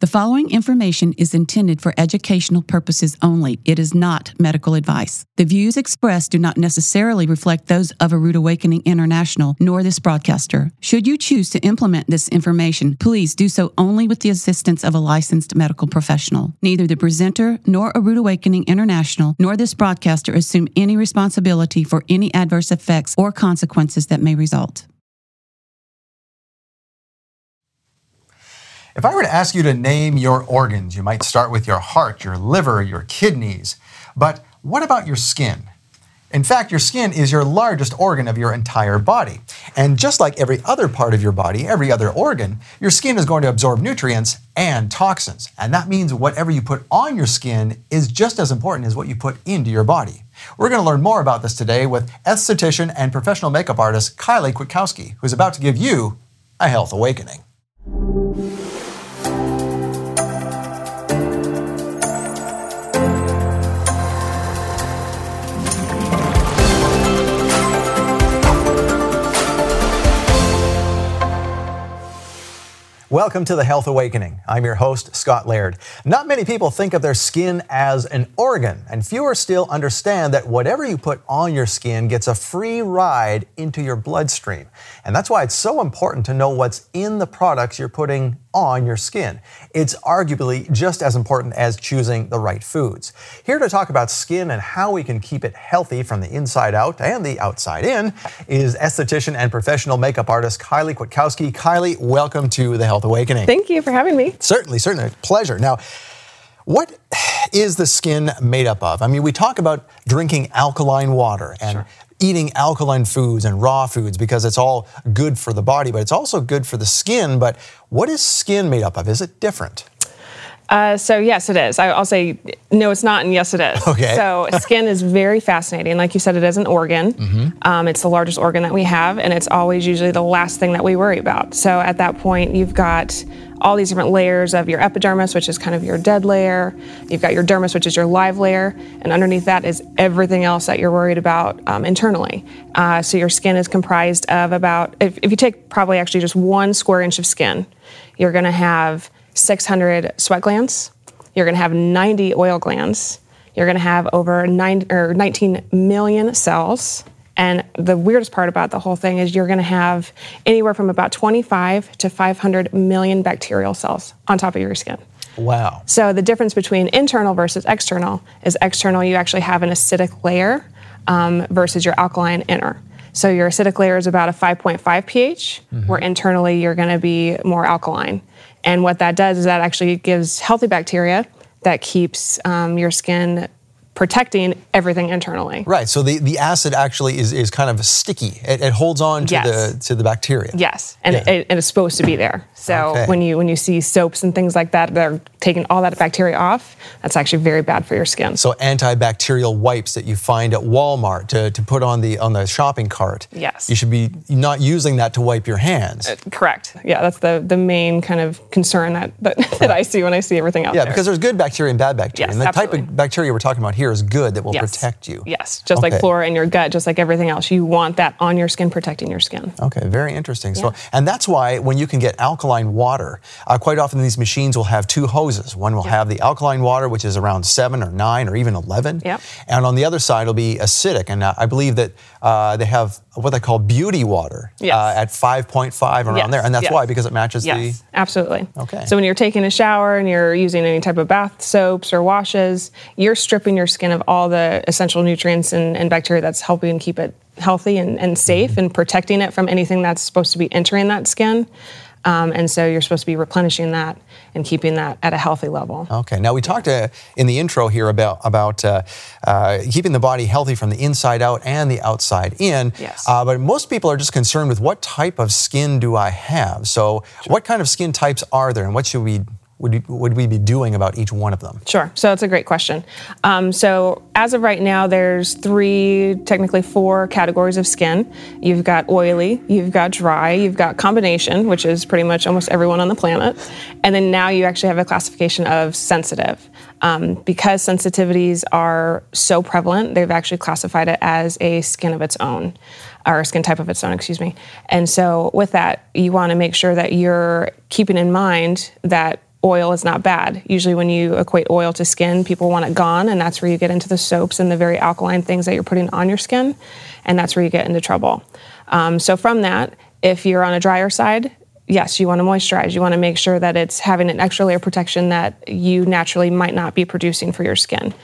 The following information is intended for educational purposes only. It is not medical advice. The views expressed do not necessarily reflect those of A Rood Awakening International, nor this broadcaster. Should you choose to implement this information, please do so only with the assistance of a licensed medical professional. Neither the presenter, nor A Rood Awakening International, nor this broadcaster assume any responsibility for any adverse effects or consequences that may result. If I were to ask you to name your organs, you might start with your heart, your liver, your kidneys. But what about your skin? In fact, your skin is your largest organ of your entire body. And just like every other part of your body, every other organ, your skin is going to absorb nutrients and toxins. And that means whatever you put on your skin is just as important as what you put into your body. We're going to learn more about this today with esthetician and professional makeup artist Kylee Kwiatkowski, who's about to give you a health awakening. Welcome to The Health Awakening. I'm your host, Scott Laird. Not many people think of their skin as an organ, and fewer still understand that whatever you put on your skin gets a free ride into your bloodstream. And that's why it's so important to know what's in the products you're putting on your skin. It's arguably just as important as choosing the right foods. Here to talk about skin and how we can keep it healthy from the inside out and the outside in is esthetician and professional makeup artist Kylee Kwiatkowski. Kylee, welcome to The Health Awakening. Thank you for having me. Certainly, pleasure. Now, what is the skin made up of? I mean, we talk about drinking alkaline water and eating alkaline foods and raw foods because it's all good for the body, but it's also good for the skin. But what is skin made up of? Is it different? So yes, it is. I'll say no, it's not, and yes, it is. Okay. So skin is very fascinating. Like you said, it is an organ. It's the largest organ that we have, and it's always usually the last thing that we worry about. So at that point, you've got all these different layers of your epidermis, which is kind of your dead layer. You've got your dermis, which is your live layer. And underneath that is everything else that you're worried about internally. So your skin is comprised of about, if you take probably actually just 1 square inch of skin, you're going to have 600 sweat glands. You're going to have 90 oil glands. You're going to have over 19 million cells. And the weirdest part about the whole thing is you're going to have anywhere from about 25 to 500 million bacterial cells on top of your skin. Wow. So the difference between internal versus external is external, you actually have an acidic layer versus your alkaline inner. So your acidic layer is about a 5.5 pH, where internally you're going to be more alkaline. And what that does is that actually gives healthy bacteria that keeps your skin protecting everything internally. Right, so the acid actually is kind of sticky. It holds on to the bacteria. Yes, and it is supposed to be there. So when you see soaps and things like that, they're taking all that bacteria off. That's actually very bad for your skin. So antibacterial wipes that you find at Walmart to put on the shopping cart. Yes. You should be not using that to wipe your hands. Correct, yeah, that's the main kind of concern that I see when I see everything out there. Yeah, because there's good bacteria and bad bacteria. Yes, and the type of bacteria we're talking about here is good that will protect you. Yes, just like flora in your gut, just like everything else. You want that on your skin, protecting your skin. Okay, very interesting. Yeah. So, and that's why when you can get alkaline water, quite often these machines will have 2 hoses. One will have the alkaline water, which is around 7 or 9 or even 11. Yep. And on the other side will be acidic. And I believe that they have what they call beauty water at 5.5 around there. And that's why, because it matches the... Absolutely. Okay. So when you're taking a shower and you're using any type of bath soaps or washes, you're stripping your skin of all the essential nutrients and bacteria that's helping keep it healthy and safe and protecting it from anything that's supposed to be entering that skin. And so you're supposed to be replenishing that and keeping that at a healthy level. Okay. Now, we talked in the intro here about keeping the body healthy from the inside out and the outside in. Yes. But most people are just concerned with what type of skin do I have? So what kind of skin types are there and what should we would we be doing about each one of them? Sure, so that's a great question. So as of right now, there's 4 categories of skin. You've got oily, you've got dry, you've got combination, which is pretty much almost everyone on the planet. And then now you actually have a classification of sensitive. Because sensitivities are so prevalent, they've actually classified it as a skin of its own, or a skin type of its own, excuse me. And so with that, you wanna make sure that you're keeping in mind that oil is not bad. Usually when you equate oil to skin, people want it gone, and that's where you get into the soaps and the very alkaline things that you're putting on your skin, and that's where you get into trouble. So from that, if you're on a drier side, yes, you want to moisturize. You want to make sure that it's having an extra layer of protection that you naturally might not be producing for your skin.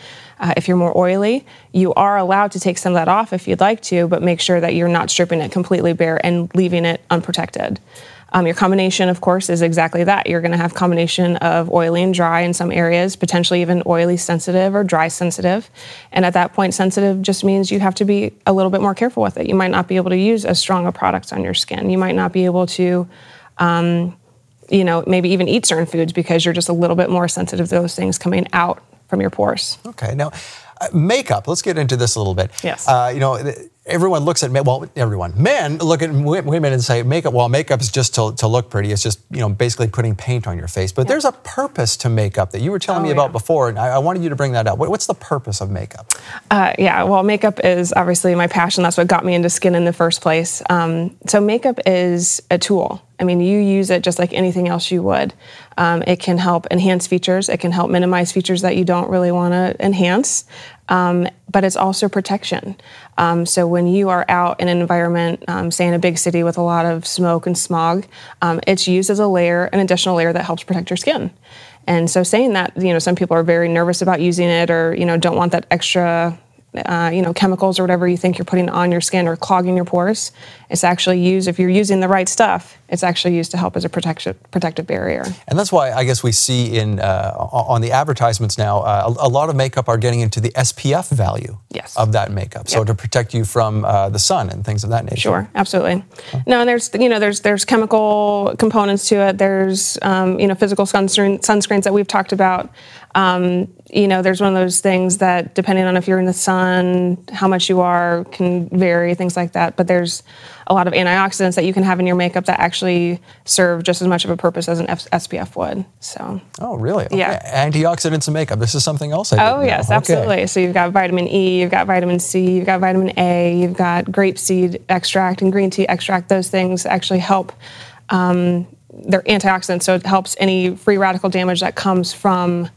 If you're more oily, you are allowed to take some of that off if you'd like to, but make sure that you're not stripping it completely bare and leaving it unprotected. Your combination, of course, is exactly that. You're going to have combination of oily and dry in some areas, potentially even oily sensitive or dry sensitive. And at that point, sensitive just means you have to be a little bit more careful with it. You might not be able to use as strong a product on your skin. You might not be able to maybe even eat certain foods because you're just a little bit more sensitive to those things coming out from your pores. Okay, now makeup, let's get into this a little bit. Yes. Everyone looks at, men look at women and say makeup, well, makeup's just to look pretty. It's just, basically putting paint on your face. But there's a purpose to makeup that you were telling me about before, and I wanted you to bring that up. What's the purpose of makeup? Makeup is obviously my passion. That's what got me into skin in the first place. So makeup is a tool. You use it just like anything else you would. It can help enhance features. It can help minimize features that you don't really want to enhance. But it's also protection. So when you are out in an environment, say in a big city with a lot of smoke and smog, it's used as an additional layer that helps protect your skin. And so saying that, some people are very nervous about using it or, don't want that extra chemicals or whatever you think you're putting on your skin or clogging your pores. It's actually used, if you're using the right stuff, it's actually used to help as a protective barrier. And that's why I guess we see in on the advertisements now, a lot of makeup are getting into the SPF value of that makeup. So to protect you from the sun and things of that nature. Sure, absolutely. Huh. No, and there's chemical components to it. There's physical sunscreens that we've talked about. There's one of those things that, depending on if you're in the sun, how much you are, can vary, things like that. But there's a lot of antioxidants that you can have in your makeup that actually serve just as much of a purpose as an SPF would. So. Oh, really? Yeah. Okay. Antioxidants in makeup. This is something else I didn't know. Yes, absolutely. Okay. So you've got vitamin E, you've got vitamin C, you've got vitamin A, you've got grapeseed extract and green tea extract. Those things actually help. They're antioxidants, so it helps any free radical damage that comes from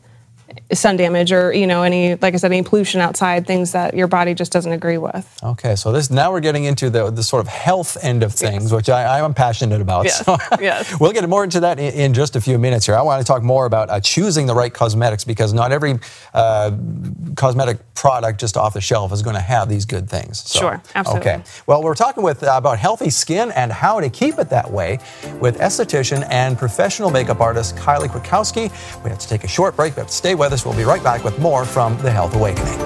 sun damage or, any pollution outside, things that your body just doesn't agree with. Okay, so now we're getting into the sort of health end of things, which I'm passionate about. Yes. So we'll get more into that in just a few minutes here. I want to talk more about choosing the right cosmetics, because not every cosmetic product just off the shelf is going to have these good things. So, sure, absolutely. Okay, well, we're talking about healthy skin and how to keep it that way with esthetician and professional makeup artist Kylee Kwiatkowski. We have to take a short break, but stay with us. We'll be right back with more from The Health Awakening.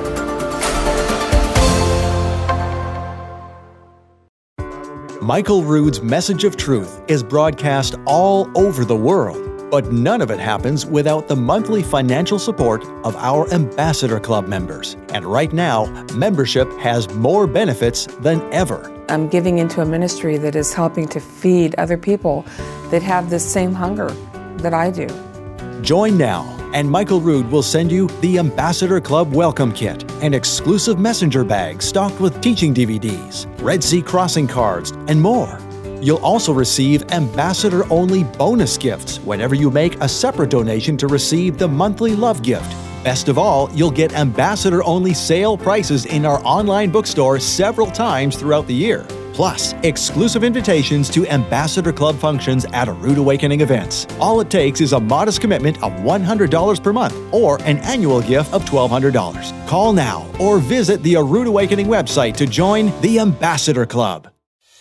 Michael Rood's message of truth is broadcast all over the world, but none of it happens without the monthly financial support of our Ambassador Club members. And right now, membership has more benefits than ever. I'm giving into a ministry that is helping to feed other people that have this same hunger that I do. Join now, and Michael Rood will send you the Ambassador Club Welcome Kit, an exclusive messenger bag stocked with teaching DVDs, Red Sea crossing cards, and more. You'll also receive ambassador-only bonus gifts whenever you make a separate donation to receive the monthly love gift. Best of all, you'll get ambassador-only sale prices in our online bookstore several times throughout the year. Plus, exclusive invitations to Ambassador Club functions at A Rood Awakening events. All it takes is a modest commitment of $100 per month or an annual gift of $1,200. Call now or visit the A Rood Awakening website to join the Ambassador Club.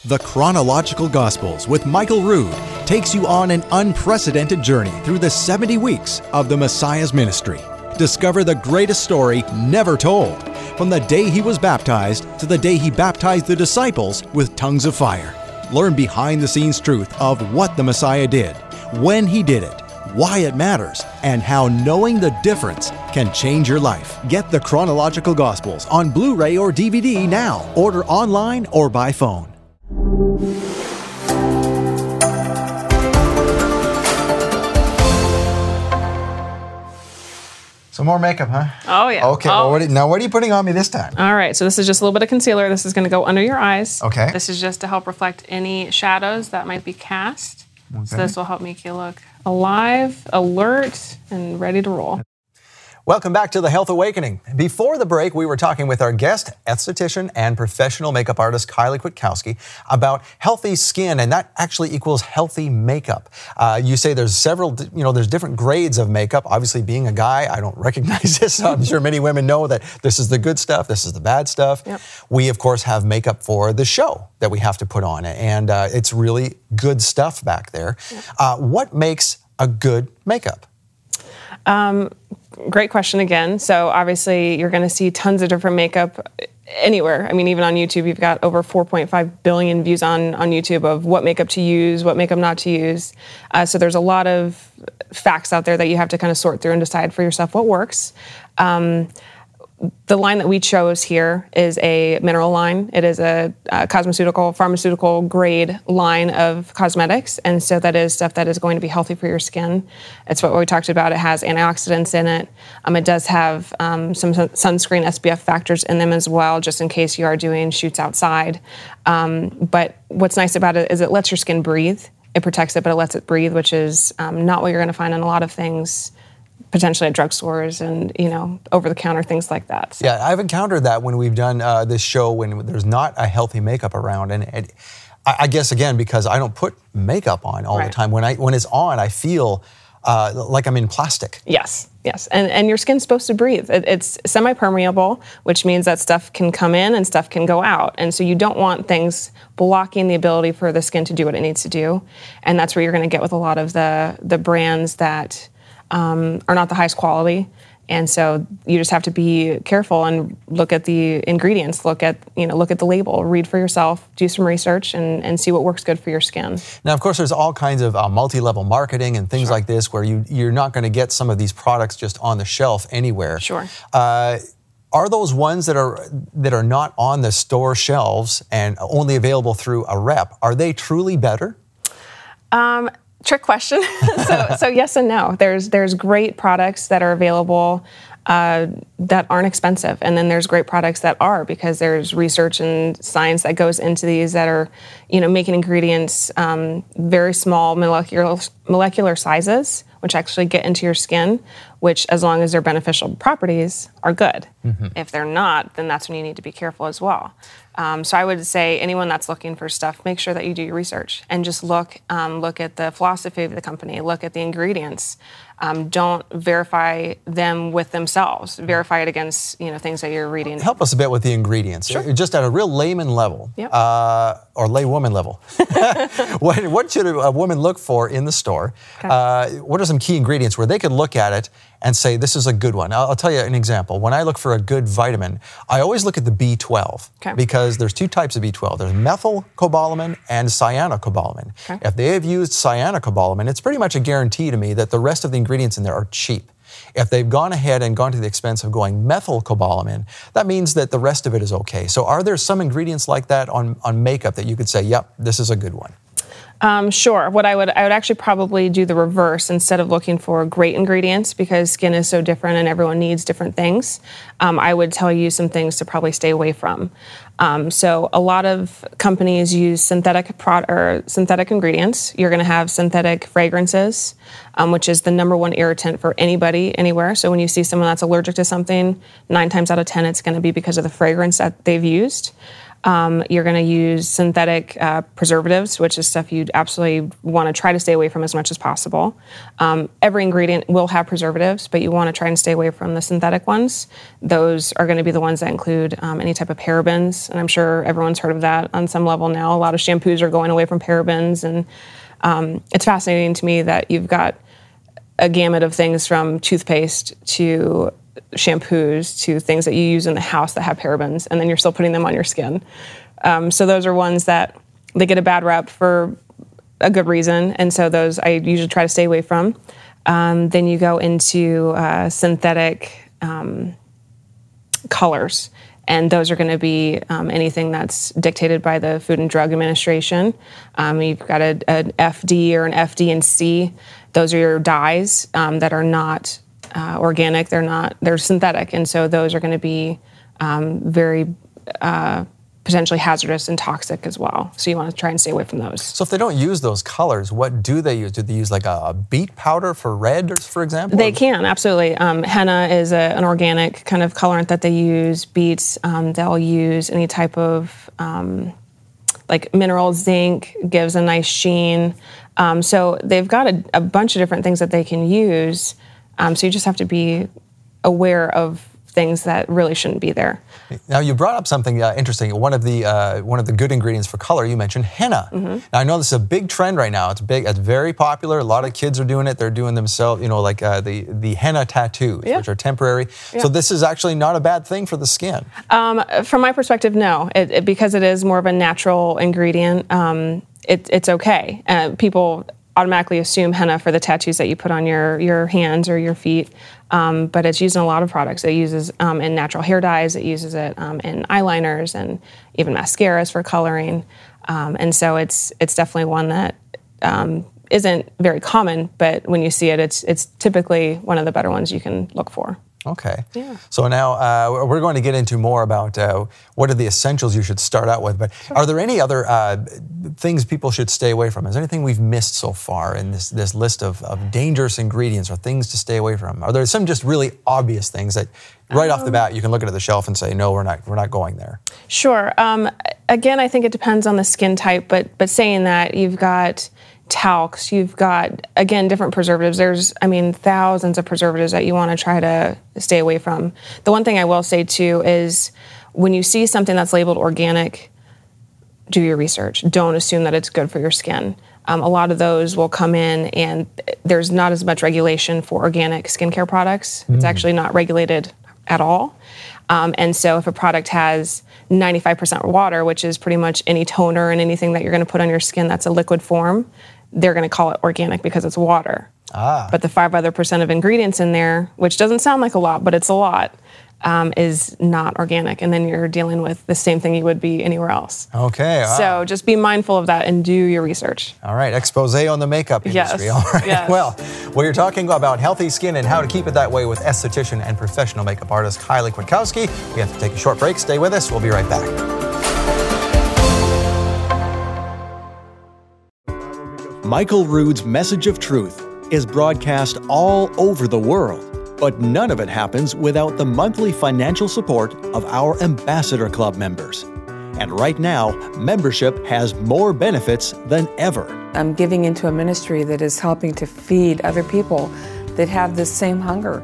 The Chronological Gospels with Michael Rood takes you on an unprecedented journey through the 70 weeks of the Messiah's ministry. Discover the greatest story never told, from the day he was baptized to the day he baptized the disciples with tongues of fire. Learn behind-the-scenes truth of what the Messiah did, when he did it, why it matters, and how knowing the difference can change your life. Get the Chronological Gospels on Blu-ray or DVD now. Order online or by phone. So more makeup, huh? Oh, yeah. Okay, well, what are you putting on me this time? All right, so this is just a little bit of concealer. This is going to go under your eyes. Okay. This is just to help reflect any shadows that might be cast. Okay. So this will help make you look alive, alert, and ready to roll. Welcome back to The Health Awakening. Before the break, we were talking with our guest, esthetician and professional makeup artist Kylee Kwiatkowski, about healthy skin, and that actually equals healthy makeup. You say there's several, you know, there's different grades of makeup. Obviously, being a guy, I don't recognize this. So I'm sure many women know that this is the good stuff, this is the bad stuff. Yep. We, of course, have makeup for the show that we have to put on, and it's really good stuff back there. Yep. What makes a good makeup? Great question again. So obviously you're going to see tons of different makeup anywhere. I mean, even on YouTube, you've got over 4.5 billion views on YouTube of what makeup to use, what makeup not to use. So there's a lot of facts out there that you have to kind of sort through and decide for yourself what works. The line that we chose here is a mineral line. It is a cosmeceutical, pharmaceutical grade line of cosmetics. And so that is stuff that is going to be healthy for your skin. It's what we talked about. It has antioxidants in it. It does have some sunscreen SPF factors in them as well, just in case you are doing shoots outside. But what's nice about it is it lets your skin breathe. It protects it, but it lets it breathe, which is not what you're going to find in a lot of things, potentially at drugstores and, you know, over-the-counter, things like that. So. Yeah, I've encountered that when we've done this show when there's not a healthy makeup around. And I guess, again, because I don't put makeup on all the time. When it's on, I feel like I'm in plastic. Yes, yes. And your skin's supposed to breathe. It's semi-permeable, which means that stuff can come in and stuff can go out. And so you don't want things blocking the ability for the skin to do what it needs to do. And that's where you're going to get with a lot of the brands that... are not the highest quality, and so you just have to be careful and look at the ingredients, look at the label, read for yourself, do some research, and see what works good for your skin. Now, of course, there's all kinds of multi-level marketing and things like this where you're not going to get some of these products just on the shelf anywhere. Sure. Are those ones that are not on the store shelves and only available through a rep? Are they truly better? Trick question. so yes and no. There's great products that are available that aren't expensive, and then there's great products that are, because there's research and science that goes into these that are, you know, making ingredients very small molecular sizes, which actually get into your skin, which, as long as they're beneficial properties, are good. Mm-hmm. If they're not, then that's when you need to be careful as well. So I would say anyone that's looking for stuff, make sure that you do your research and just look at the philosophy of the company, look at the ingredients. Don't verify them with themselves. Verify it against, you know, things that you're reading. Help us a bit with the ingredients, just at a real layman level, yep. Or laywoman level. What should a woman look for in the store? Okay. What are some key ingredients where they could look at it and say, this is a good one? I'll tell you an example. When I look for a good vitamin, I always look at the B12, because there's two types of B12. There's methylcobalamin and cyanocobalamin. Okay. If they have used cyanocobalamin, it's pretty much a guarantee to me that the rest of the ingredients in there are cheap. If they've gone ahead and gone to the expense of going methylcobalamin, that means that the rest of it is okay. So are there some ingredients like that on makeup that you could say, yep, this is a good one? Sure. What I would actually probably do the reverse instead of looking for great ingredients, because skin is so different and everyone needs different things. I would tell you some things to probably stay away from. So a lot of companies use synthetic ingredients. You're going to have synthetic fragrances, which is the number one irritant for anybody, anywhere. So when you see someone that's allergic to something, 9 times out of 10, it's going to be because of the fragrance that they've used. You're going to use synthetic preservatives, which is stuff you'd absolutely want to try to stay away from as much as possible. Every ingredient will have preservatives, but you want to try and stay away from the synthetic ones. Those are going to be the ones that include any type of parabens, and I'm sure everyone's heard of that on some level now. A lot of shampoos are going away from parabens, and it's fascinating to me that you've got a gamut of things from toothpaste to shampoos to things that you use in the house that have parabens, and then you're still putting them on your skin. So those are ones that they get a bad rep for a good reason, and so those I usually try to stay away from. Then you go into synthetic colors, and those are going to be anything that's dictated by the Food and Drug Administration. You've got an FD or an FD&C. Those are your dyes that are not organic, they're synthetic, and so those are going to be very potentially hazardous and toxic as well. So you want to try and stay away from those. So if they don't use those colors, what do they use? Do they use like a beet powder for red, for example? They can, absolutely. Henna is an organic kind of colorant that they use. Beets, they'll use any type of like mineral zinc, gives a nice sheen. So they've got a bunch of different things that they can use. So you just have to be aware of things that really shouldn't be there. Now you brought up something interesting. One of the good ingredients for color, you mentioned henna. Mm-hmm. Now I know this is a big trend right now. It's big. It's very popular. A lot of kids are doing it. They're doing themselves, you know, like the henna tattoos, yeah, which are temporary. Yeah. So this is actually not a bad thing for the skin. From my perspective, no, because it is more of a natural ingredient. It's okay. People automatically assume henna for the tattoos that you put on your hands or your feet, but it's used in a lot of products. It uses in natural hair dyes, it uses it in eyeliners and even mascaras for coloring, and so it's definitely one that isn't very common, but when you see it, it's typically one of the better ones you can look for. Okay. Yeah. So now we're going to get into more about what are the essentials you should start out with. But sure, are there any other things people should stay away from? Is there anything we've missed so far in this list of dangerous ingredients or things to stay away from? Are there some just really obvious things that right off the bat you can look at the shelf and say, no, we're not going there? Sure. Again, I think it depends on the skin type. But saying that, you've got talcs, you've got, again, different preservatives. There's, I mean, thousands of preservatives that you want to try to stay away from. The one thing I will say, too, is when you see something that's labeled organic, do your research. Don't assume that it's good for your skin. A lot of those will come in, and there's not as much regulation for organic skincare products. It's actually not regulated at all. And so if a product has 95% water, which is pretty much any toner and anything that you're going to put on your skin that's a liquid form, they're going to call it organic because it's water. But the 5% other of ingredients in there, which doesn't sound like a lot, but it's a lot, is not organic. And then you're dealing with the same thing you would be anywhere else. Okay. So just be mindful of that and do your research. All right. Expose on the makeup industry. Yes. All right. Yes. Well, you're talking about healthy skin and how to keep it that way with esthetician and professional makeup artist Kylee Kwiatkowski. We have to take a short break. Stay with us. We'll be right back. Michael Rood's message of truth is broadcast all over the world, but none of it happens without the monthly financial support of our Ambassador Club members. And right now, membership has more benefits than ever. I'm giving into a ministry that is helping to feed other people that have the same hunger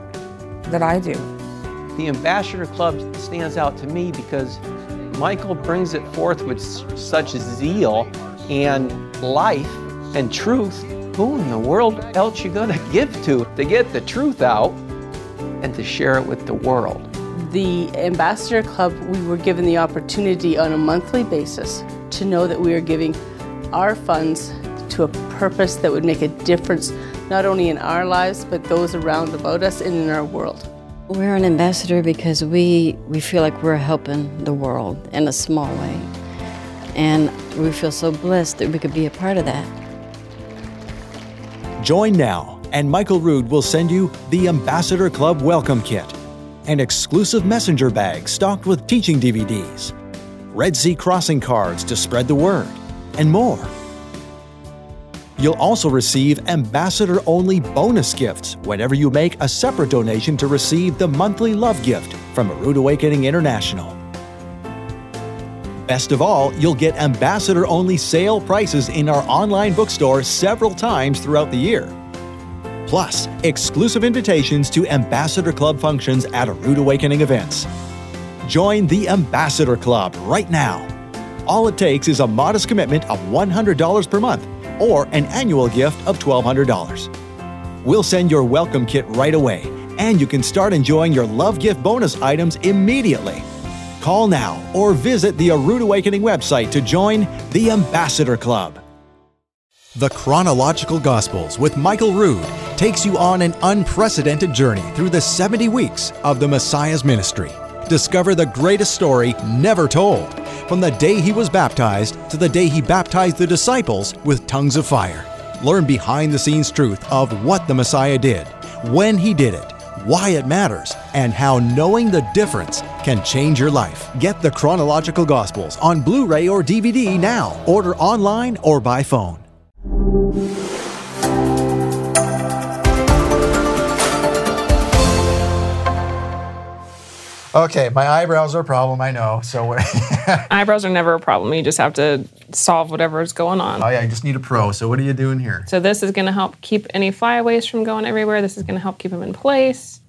that I do. The Ambassador Club stands out to me because Michael brings it forth with such zeal and life and truth. Who in the world else you gonna give to get the truth out and to share it with the world? The Ambassador Club, we were given the opportunity on a monthly basis to know that we are giving our funds to a purpose that would make a difference, not only in our lives, but those around about us and in our world. We're an ambassador because we feel like we're helping the world in a small way. And we feel so blessed that we could be a part of that. Join now, and Michael Rood will send you the Ambassador Club Welcome Kit, an exclusive messenger bag stocked with teaching DVDs, Red Sea crossing cards to spread the word, and more. You'll also receive ambassador-only bonus gifts whenever you make a separate donation to receive the monthly love gift from A Rood Awakening International. Best of all, you'll get ambassador-only sale prices in our online bookstore several times throughout the year. Plus, exclusive invitations to Ambassador Club functions at A Rood Awakening events. Join the Ambassador Club right now. All it takes is a modest commitment of $100 per month or an annual gift of $1,200. We'll send your welcome kit right away, and you can start enjoying your love gift bonus items immediately. Call now or visit the A Rood Awakening website to join the Ambassador Club. The Chronological Gospels with Michael Rood takes you on an unprecedented journey through the 70 weeks of the Messiah's ministry. Discover the greatest story never told, from the day he was baptized to the day he baptized the disciples with tongues of fire. Learn behind-the-scenes truth of what the Messiah did, when he did it, why it matters, and how knowing the difference can change your life. Get The Chronological Gospels on Blu-ray or DVD now. Order online or by phone. Okay, my eyebrows are a problem, I know. So eyebrows are never a problem. You just have to solve whatever is going on. Oh yeah, I just need a pro. So what are you doing here? So this is going to help keep any flyaways from going everywhere. This is going to help keep them in place.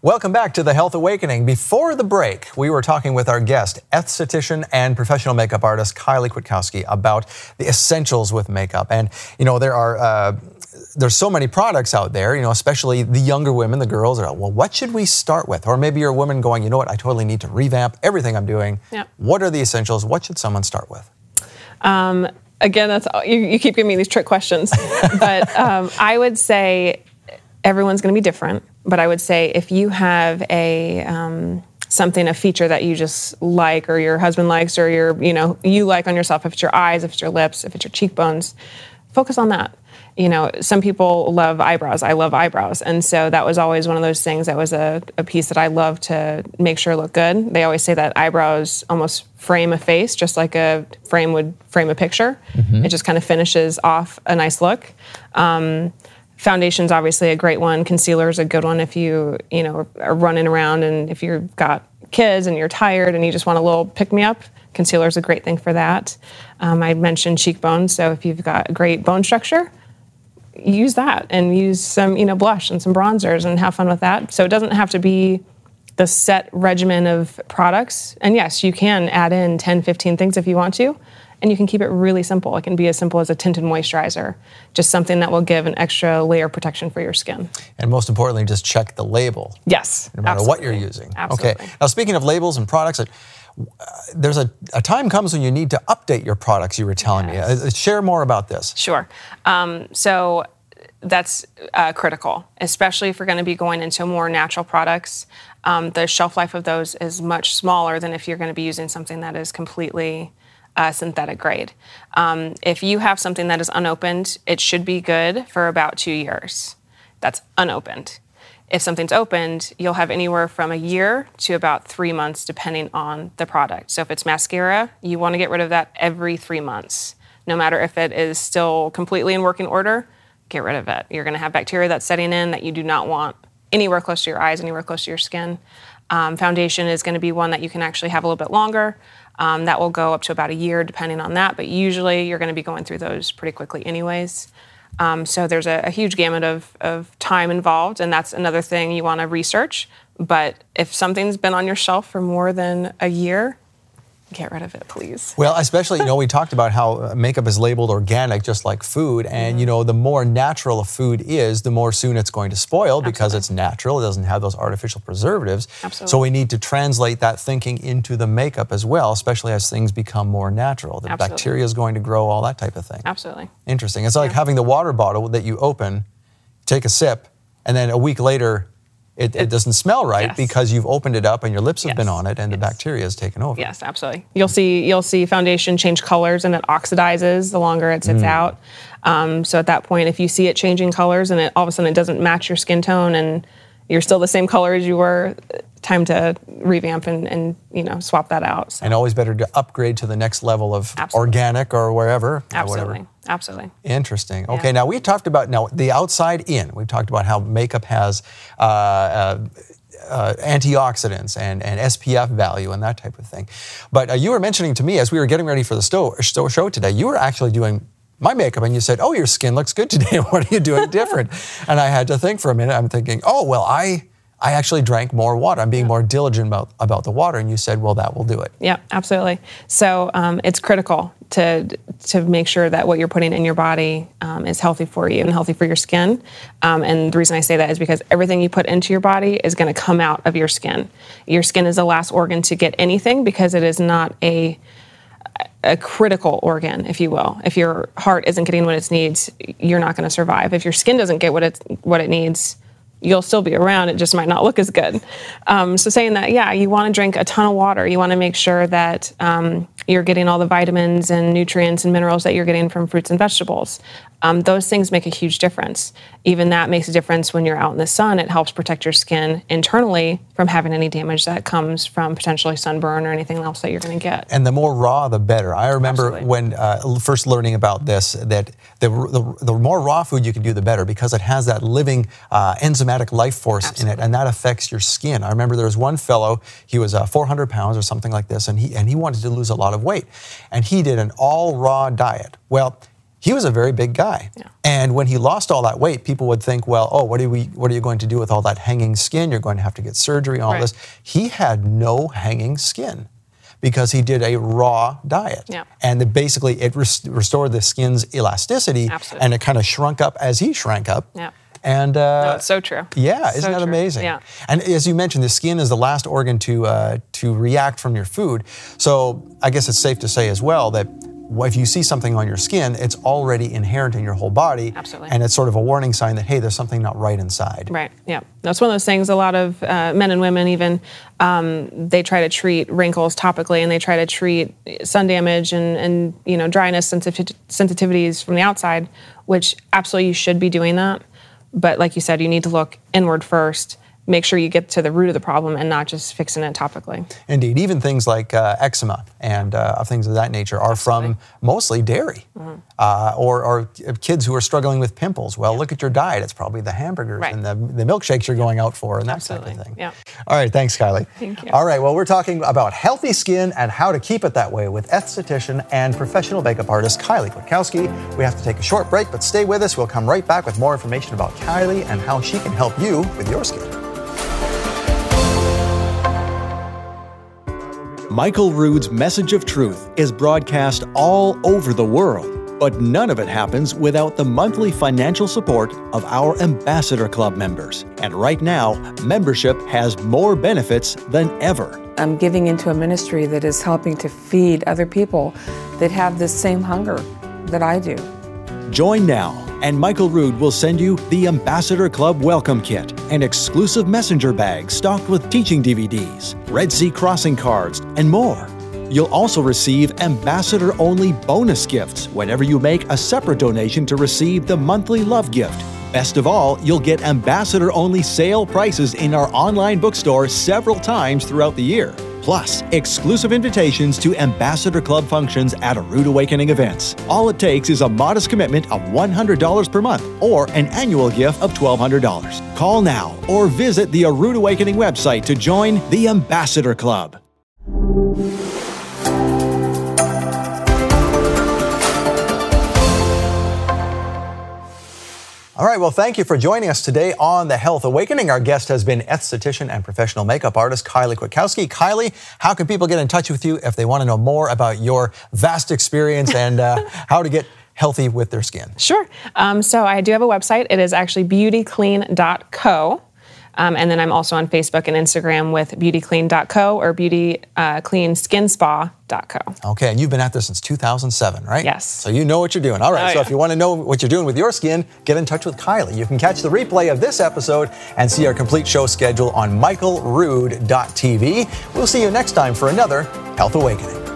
Welcome back to The Health Awakening. Before the break, we were talking with our guest, esthetician and professional makeup artist Kylee Kwiatkowski, about the essentials with makeup. And, you know, there's so many products out there, you know, especially the younger women, the girls are like, well, what should we start with? Or maybe you're a woman going, you know what, I totally need to revamp everything I'm doing. Yep. What are the essentials? What should someone start with? Again, that's all, you keep giving me these trick questions. But I would say everyone's going to be different. But I would say if you have a feature that you just like, or your husband likes, or you like on yourself, if it's your eyes, if it's your lips, if it's your cheekbones, focus on that. You know, some people love eyebrows. I love eyebrows. And so that was always one of those things that was a piece that I love to make sure look good. They always say that eyebrows almost frame a face, just like a frame would frame a picture. Mm-hmm. It just kind of finishes off a nice look. Foundation's obviously a great one. Concealer's a good one if you are running around and if you've got kids and you're tired and you just want a little pick-me-up. Concealer's a great thing for that. I mentioned cheekbones. So if you've got great bone structure, use that and use some, blush and some bronzers and have fun with that. So it doesn't have to be the set regimen of products. And yes, you can add in 10, 15 things if you want to, and you can keep it really simple. It can be as simple as a tinted moisturizer, just something that will give an extra layer of protection for your skin. And most importantly, just check the label. Yes, no matter what you're using. Absolutely. Okay. Now, speaking of labels and products, there's a time comes when you need to update your products, you were telling me. Share more about this. Sure. So that's critical, especially if we're going to be going into more natural products. The shelf life of those is much smaller than if you're going to be using something that is completely synthetic grade. If you have something that is unopened, it should be good for about 2 years. That's unopened. If something's opened, you'll have anywhere from a year to about 3 months, depending on the product. So if it's mascara, you want to get rid of that every 3 months. No matter if it is still completely in working order, get rid of it. You're going to have bacteria that's setting in that you do not want anywhere close to your eyes, anywhere close to your skin. Foundation is going to be one that you can actually have a little bit longer. That will go up to about a year, depending on that. But usually you're going to be going through those pretty quickly anyways. So there's a huge gamut of time involved, and that's another thing you want to research. But if something's been on your shelf for more than a year, get rid of it, please. Well, especially, we talked about how makeup is labeled organic, just like food. And, the more natural a food is, the more soon it's going to spoil. Absolutely. Because it's natural. It doesn't have those artificial preservatives. Absolutely. So we need to translate that thinking into the makeup as well, especially as things become more natural. The Absolutely. Bacteria is going to grow, all that type of thing. Absolutely. Interesting. It's like having the water bottle that you open, take a sip, and then a week later, It doesn't smell right. Yes. Because you've opened it up and your lips have Yes. been on it and Yes. the bacteria has taken over. Yes, absolutely. You'll see foundation change colors and it oxidizes the longer it sits out. So at that point, if you see it changing colors and it all of a sudden it doesn't match your skin tone and you're still the same color as you were, time to revamp and swap that out. So. And always better to upgrade to the next level of Absolutely. Organic or wherever. Absolutely. Or whatever. Absolutely. Interesting. Yeah. Okay, now we talked about the outside in. We've talked about how makeup has antioxidants and SPF value and that type of thing. But you were mentioning to me as we were getting ready for the show today, you were actually doing my makeup, and you said, your skin looks good today. What are you doing different? And I had to think for a minute. I'm thinking, I actually drank more water. I'm being more diligent about the water. And you said, well, that will do it. Yeah, absolutely. So it's critical to make sure that what you're putting in your body is healthy for you and healthy for your skin. And the reason I say that is because everything you put into your body is going to come out of your skin. Your skin is the last organ to get anything because it is not a critical organ, if you will. If your heart isn't getting what it needs, you're not going to survive. If your skin doesn't get what it needs, you'll still be around. It just might not look as good. So saying that, you want to drink a ton of water. You want to make sure that you're getting all the vitamins and nutrients and minerals that you're getting from fruits and vegetables. Those things make a huge difference. Even that makes a difference when you're out in the sun. It helps protect your skin internally from having any damage that comes from potentially sunburn or anything else that you're going to get. And the more raw, the better. I remember when first learning about this, that the more raw food you can do, the better, because it has that living enzymatic life force in it, and that affects your skin. I remember there was one fellow, he was 400 pounds or something like this, and he wanted to lose a lot of weight. And he did an all-raw diet. Well, he was a very big guy. Yeah. And when he lost all that weight, people would think, well, oh, what are you going to do with all that hanging skin? You're going to have to get surgery, all this. He had no hanging skin because he did a raw diet. Yeah. And basically it restored the skin's elasticity, and it kind of shrunk up as he shrank up. Yeah. And no, it's so true. Yeah, isn't that amazing? Yeah. And as you mentioned, the skin is the last organ to react from your food. So I guess it's safe to say as well that if you see something on your skin, it's already inherent in your whole body. Absolutely. And it's sort of a warning sign that, hey, there's something not right inside. Right, yeah. That's one of those things a lot of men and women even, they try to treat wrinkles topically, and they try to treat sun damage and you know, dryness sensitivities from the outside, which absolutely you should be doing that. But like you said, you need to look inward first. Make sure you get to the root of the problem and not just fixing it topically. Indeed, even things like eczema and things of that nature are from mostly dairy or kids who are struggling with pimples. Well, look at your diet. It's probably the hamburgers and the milkshakes you're going out for and that type of thing. Yeah. All right, thanks, Kylee. Thank you. All right, well, we're talking about healthy skin and how to keep it that way with esthetician and professional makeup artist Kylee Kwiatkowski. We have to take a short break, but stay with us. We'll come right back with more information about Kylee and how she can help you with your skin. Michael Rood's message of truth is broadcast all over the world, but none of it happens without the monthly financial support of our Ambassador Club members. And right now, membership has more benefits than ever. I'm giving into a ministry that is helping to feed other people that have this same hunger that I do. Join now, and Michael Rood will send you the Ambassador Club Welcome Kit, an exclusive messenger bag stocked with teaching DVDs, Red Sea crossing cards, and more. You'll also receive ambassador-only bonus gifts whenever you make a separate donation to receive the monthly love gift. Best of all, you'll get ambassador-only sale prices in our online bookstore several times throughout the year. Plus, exclusive invitations to Ambassador Club functions at A Rood Awakening events. All it takes is a modest commitment of $100 per month or an annual gift of $1,200. Call now or visit the A Rood Awakening website to join the Ambassador Club. All right, well, thank you for joining us today on The Health Awakening. Our guest has been esthetician and professional makeup artist Kylee Kwiatkowski. Kylee, how can people get in touch with you if they want to know more about your vast experience and how to get healthy with their skin? Sure. So I do have a website. It is actually beautyclean.co. And then I'm also on Facebook and Instagram with beautyclean.co or beautycleanskinspa.co. Okay, and you've been at this since 2007, right? Yes. So you know what you're doing. All right, if you want to know what you're doing with your skin, get in touch with Kylee. You can catch the replay of this episode and see our complete show schedule on michaelrood.tv. We'll see you next time for another Health Awakening.